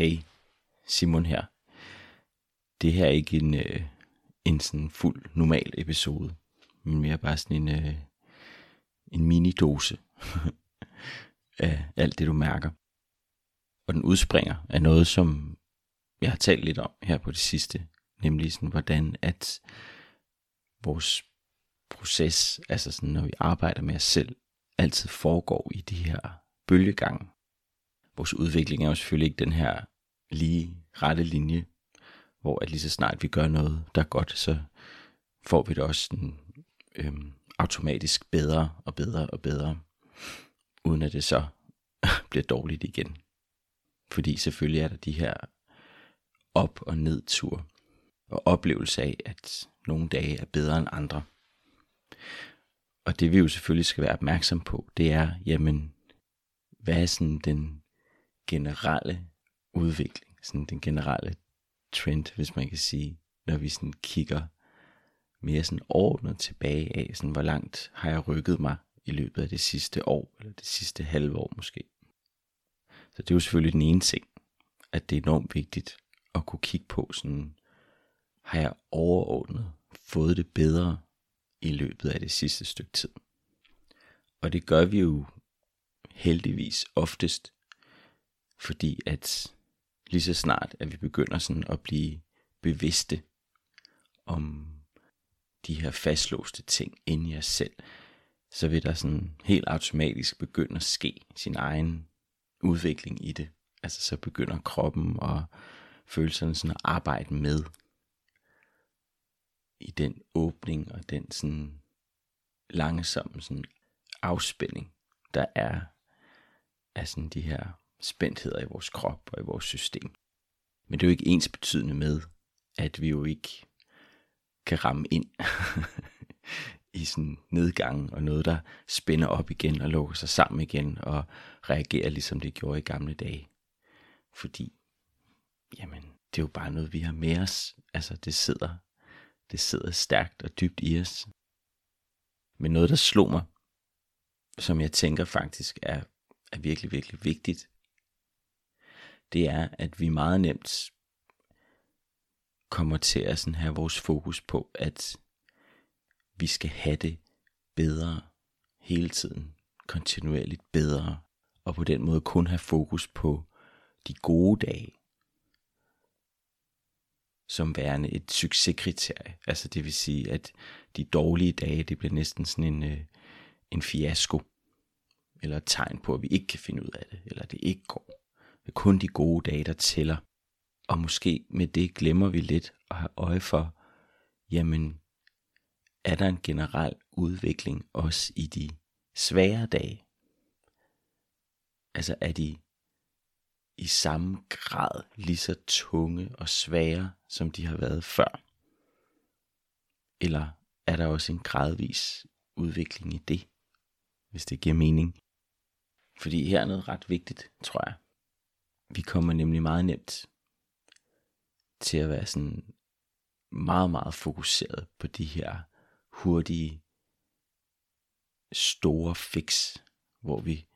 hey Simon her, det her er ikke en sådan fuld normal episode, men mere bare sådan en minidose af alt det du mærker. Og den udspringer af noget, som jeg har talt lidt om her på det sidste, nemlig sådan hvordan at vores proces, altså sådan når vi arbejder med os selv, altid foregår i de her bølgegange. Vores udvikling er jo selvfølgelig ikke den her lige rette linje, hvor at lige så snart vi gør noget, der er godt, så får vi det også sådan, automatisk bedre og bedre og bedre, uden at det så bliver dårligt igen. Fordi selvfølgelig er der de her op- og nedture, og oplevelse af, at nogle dage er bedre end andre. Og det vi jo selvfølgelig skal være opmærksom på, det er, jamen, hvad er sådan den generelle udvikling, sådan den generelle trend, hvis man kan sige, når vi sådan kigger mere sådan ordnet tilbage af, sådan hvor langt har jeg rykket mig i løbet af det sidste år, eller det sidste halve år måske. Så det er jo selvfølgelig den ene ting, at det er enormt vigtigt at kunne kigge på sådan, har jeg overordnet fået det bedre i løbet af det sidste stykke tid. Og det gør vi jo heldigvis oftest, fordi at lige så snart, at vi begynder sådan at blive bevidste om de her fastlåste ting inde i os selv, så vil der sådan helt automatisk begynde at ske sin egen udvikling i det. Altså så begynder kroppen og følelserne sådan at arbejde med i den åbning og den sådan langsomme sådan afspænding, der er af sådan de her spændtheder i vores krop og i vores system. Men det er jo ikke ens betydende med, at vi jo ikke kan ramme ind i sådan nedgangen og noget, der spænder op igen og lukker sig sammen igen og reagerer ligesom det gjorde i gamle dage. Fordi, jamen, det er jo bare noget, vi har med os. Altså, det sidder stærkt og dybt i os. Men noget, der slog mig, som jeg tænker faktisk er virkelig, virkelig vigtigt, det er, at vi meget nemt kommer til at sådan have vores fokus på, at vi skal have det bedre hele tiden, kontinuerligt bedre, og på den måde kun have fokus på de gode dage, som værende et succeskriterie. Altså det vil sige, at de dårlige dage, det bliver næsten sådan en fiasko, eller et tegn på, at vi ikke kan finde ud af det, eller det ikke går. Det er kun de gode dage, der tæller. Og måske med det glemmer vi lidt at have øje for, jamen, er der en generel udvikling også i de svære dage? Altså er de i samme grad lige så tunge og svære, som de har været før? Eller er der også en gradvis udvikling i det, hvis det giver mening? Fordi her er noget ret vigtigt, tror jeg. Vi kommer nemlig meget nemt til at være sådan meget, meget fokuseret på de her hurtige, store fix, hvor vi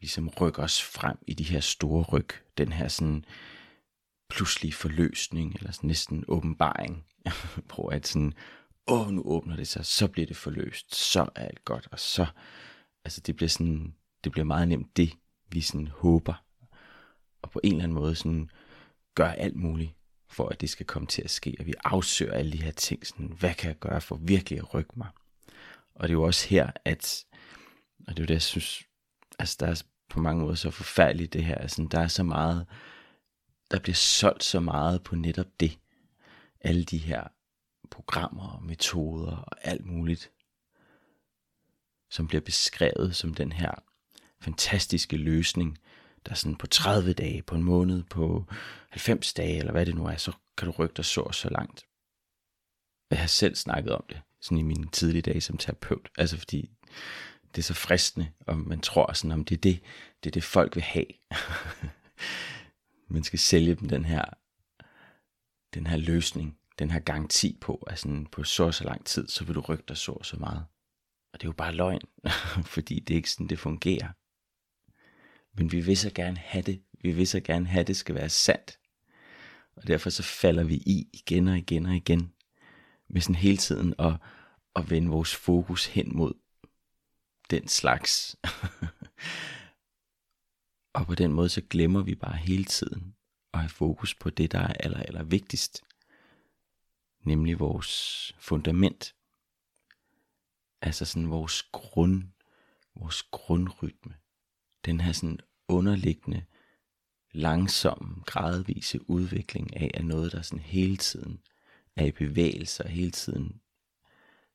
ligesom rykker os frem i de her store ryg, den her sådan pludselig forløsning, eller sådan næsten åbenbaring, hvor at sådan, nu åbner det sig, så bliver det forløst, så er alt godt, og så, altså det bliver meget nemt det, vi sådan håber, og på en eller anden måde sådan gør alt muligt, for at det skal komme til at ske, og vi afsøger alle de her ting, sådan, hvad kan jeg gøre for virkelig at rykke mig? Og det er jo også her, at, og det er jo det, jeg synes, altså der er på mange måder så forfærdeligt det her, altså der er så meget, der bliver solgt så meget på netop det, alle de her programmer og metoder og alt muligt, som bliver beskrevet som den her fantastiske løsning, der sådan på 30 dage, på en måned, på 90 dage, eller hvad det nu er, så kan du rykke dig så langt. Jeg har selv snakket om det, sådan i mine tidlige dage som terapeut, altså fordi det er så fristende, og man tror sådan, om det er det folk vil have. Man skal sælge dem den her løsning, den her garanti på, at sådan på så lang tid, så vil du rykke dig så meget. Og det er jo bare løgn, fordi det er ikke sådan, det fungerer. Men vi vil så gerne have det Vi vil så gerne have, at det skal være sandt. Og derfor så falder vi i igen og igen og igen. Med sådan hele tiden at vende vores fokus hen mod den slags. Og på den måde så glemmer vi bare hele tiden at have fokus på det, der er aller vigtigst. Nemlig vores fundament. Altså sådan vores grundrytme. Den her sådan underliggende, langsomme, gradvise udvikling af, at noget, der sådan hele tiden er i bevægelse og hele tiden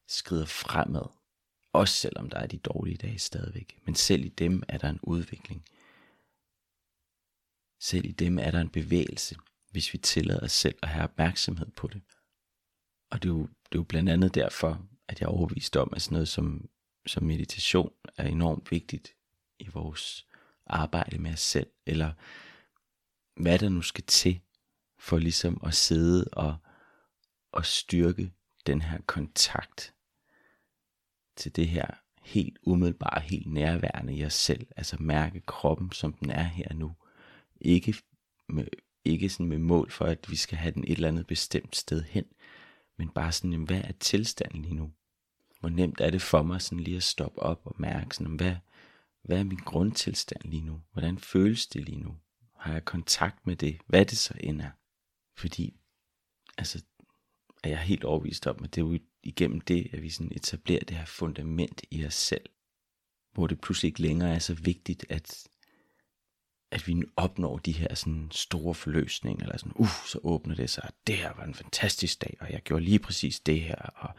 skrider fremad. Også selvom der er de dårlige dage stadigvæk. Men selv i dem er der en udvikling. Selv i dem er der en bevægelse, hvis vi tillader os selv at have opmærksomhed på det. Og det er jo blandt andet derfor, at jeg er overbevist om, at sådan noget som meditation er enormt vigtigt i vores arbejde med os selv, eller hvad der nu skal til for ligesom at sidde og styrke den her kontakt til det her helt umiddelbare, helt nærværende i os selv. Altså mærke kroppen, som den er her nu. Ikke sådan med mål for, at vi skal have den et eller andet bestemt sted hen, men bare sådan, jamen, hvad er tilstanden lige nu? Hvor nemt er det for mig sådan lige at stoppe op og mærke, sådan, hvad er min grundtilstand lige nu? Hvordan føles det lige nu? Har jeg kontakt med det? Hvad det så end er? Fordi altså, er jeg helt overbevist om, at det er jo igennem det, at vi sådan etablerer det her fundament i os selv. Hvor det pludselig ikke længere er så vigtigt, at vi opnår de her sådan store forløsninger, eller sådan, så åbner det sig, og det her var en fantastisk dag, og jeg gjorde lige præcis det her, og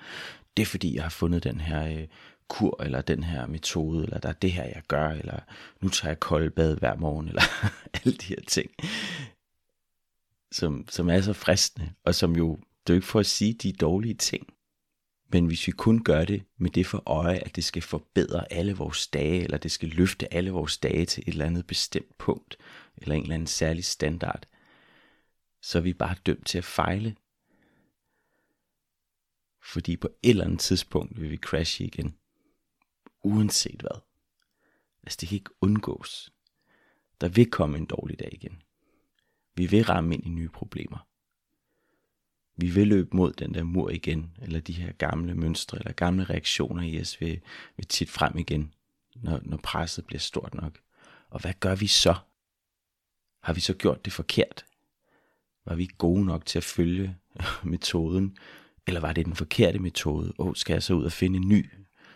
det er fordi, jeg har fundet den her kur, eller den her metode, eller der er det her, jeg gør, eller nu tager jeg kolde bad hver morgen, eller alle de her ting, som er så fristende, og som jo, det er jo ikke for at sige de dårlige ting, men hvis vi kun gør det med det for øje, at det skal forbedre alle vores dage, eller det skal løfte alle vores dage til et eller andet bestemt punkt, eller en eller anden særlig standard, så er vi bare dømt til at fejle. Fordi på et eller andet tidspunkt vil vi crashe igen. Uanset hvad. Altså det kan ikke undgås. Der vil komme en dårlig dag igen. Vi vil ramme ind i nye problemer. Vi vil løbe mod den der mur igen, eller de her gamle mønstre, eller gamle reaktioner i os vil tit frem igen, når presset bliver stort nok. Og hvad gør vi så? Har vi så gjort det forkert? Var vi gode nok til at følge metoden? Eller var det den forkerte metode? Skal jeg så ud og finde en ny?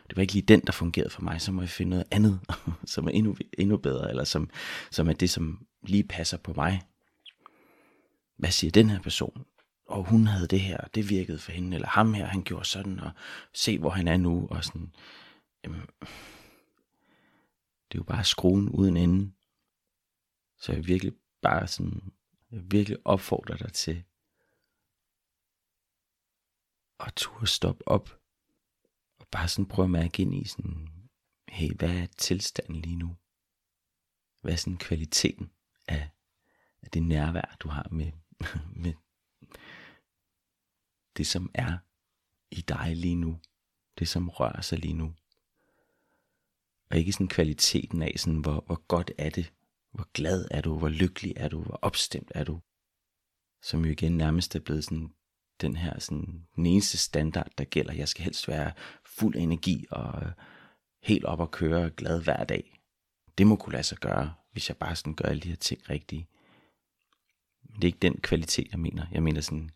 Det var ikke lige den, der fungerede for mig, så må jeg finde noget andet, som er endnu bedre, eller som er det, som lige passer på mig. Hvad siger den her person? Og hun havde det her, og det virkede for hende, eller ham her, han gjorde sådan, og se hvor han er nu, og sådan, jamen, det er jo bare skruen uden ende. Så jeg virkelig bare sådan, jeg opfordrer dig til at turde stoppe op, og bare sådan prøve at mærke ind i sådan, hey, hvad er tilstanden lige nu? Hvad er sådan kvaliteten af det nærvær, du har med det som er i dig lige nu, det som rører sig lige nu. Og ikke sådan kvaliteten af sådan, hvor godt er det, hvor glad er du, hvor lykkelig er du, hvor opstemt er du. Som jo igen nærmest er blevet sådan den her sådan den eneste standard der gælder. Jeg skal helst være fuld af energi og helt op at køre, glad hver dag. Det må kunne lade sig gøre, hvis jeg bare sådan gør alle de her ting rigtigt. Men det er ikke den kvalitet jeg mener. Jeg mener sådan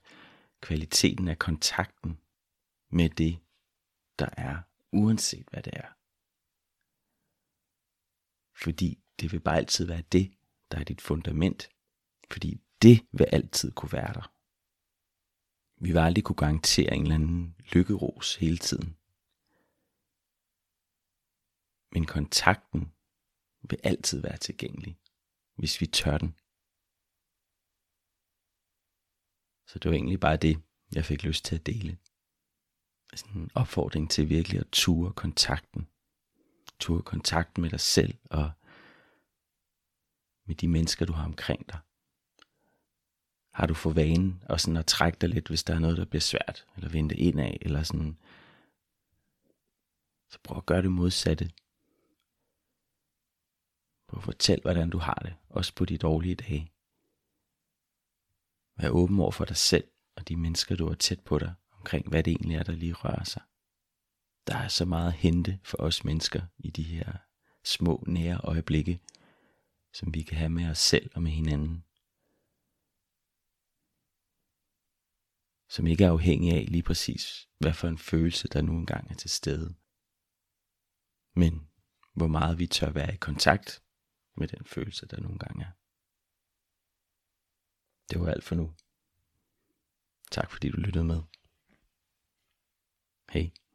kvaliteten af kontakten med det, der er, uanset hvad det er. Fordi det vil bare altid være det, der er dit fundament. Fordi det vil altid kunne være der. Vi vil aldrig kunne garantere en eller anden lykkeros hele tiden. Men kontakten vil altid være tilgængelig, hvis vi tør den. Så det var egentlig bare det, jeg fik lyst til at dele. Sådan en opfordring til virkelig at ture kontakten. Ture kontakten med dig selv og med de mennesker, du har omkring dig. Har du for vanen og sådan at trække dig lidt, hvis der er noget, der bliver svært, eller vende ind af, eller sådan. Så prøv at gøre det modsatte. Prøv at fortæl, hvordan du har det, også på de dårlige dage. Vær åben over for dig selv og de mennesker, du er tæt på dig, omkring hvad det egentlig er, der lige rører sig. Der er så meget at hente for os mennesker i de her små, nære øjeblikke, som vi kan have med os selv og med hinanden. Som ikke er afhængig af lige præcis, hvad for en følelse, der nu engang er til stede. Men hvor meget vi tør være i kontakt med den følelse, der nogle gange er. Det var alt for nu. Tak fordi du lyttede med. Hej.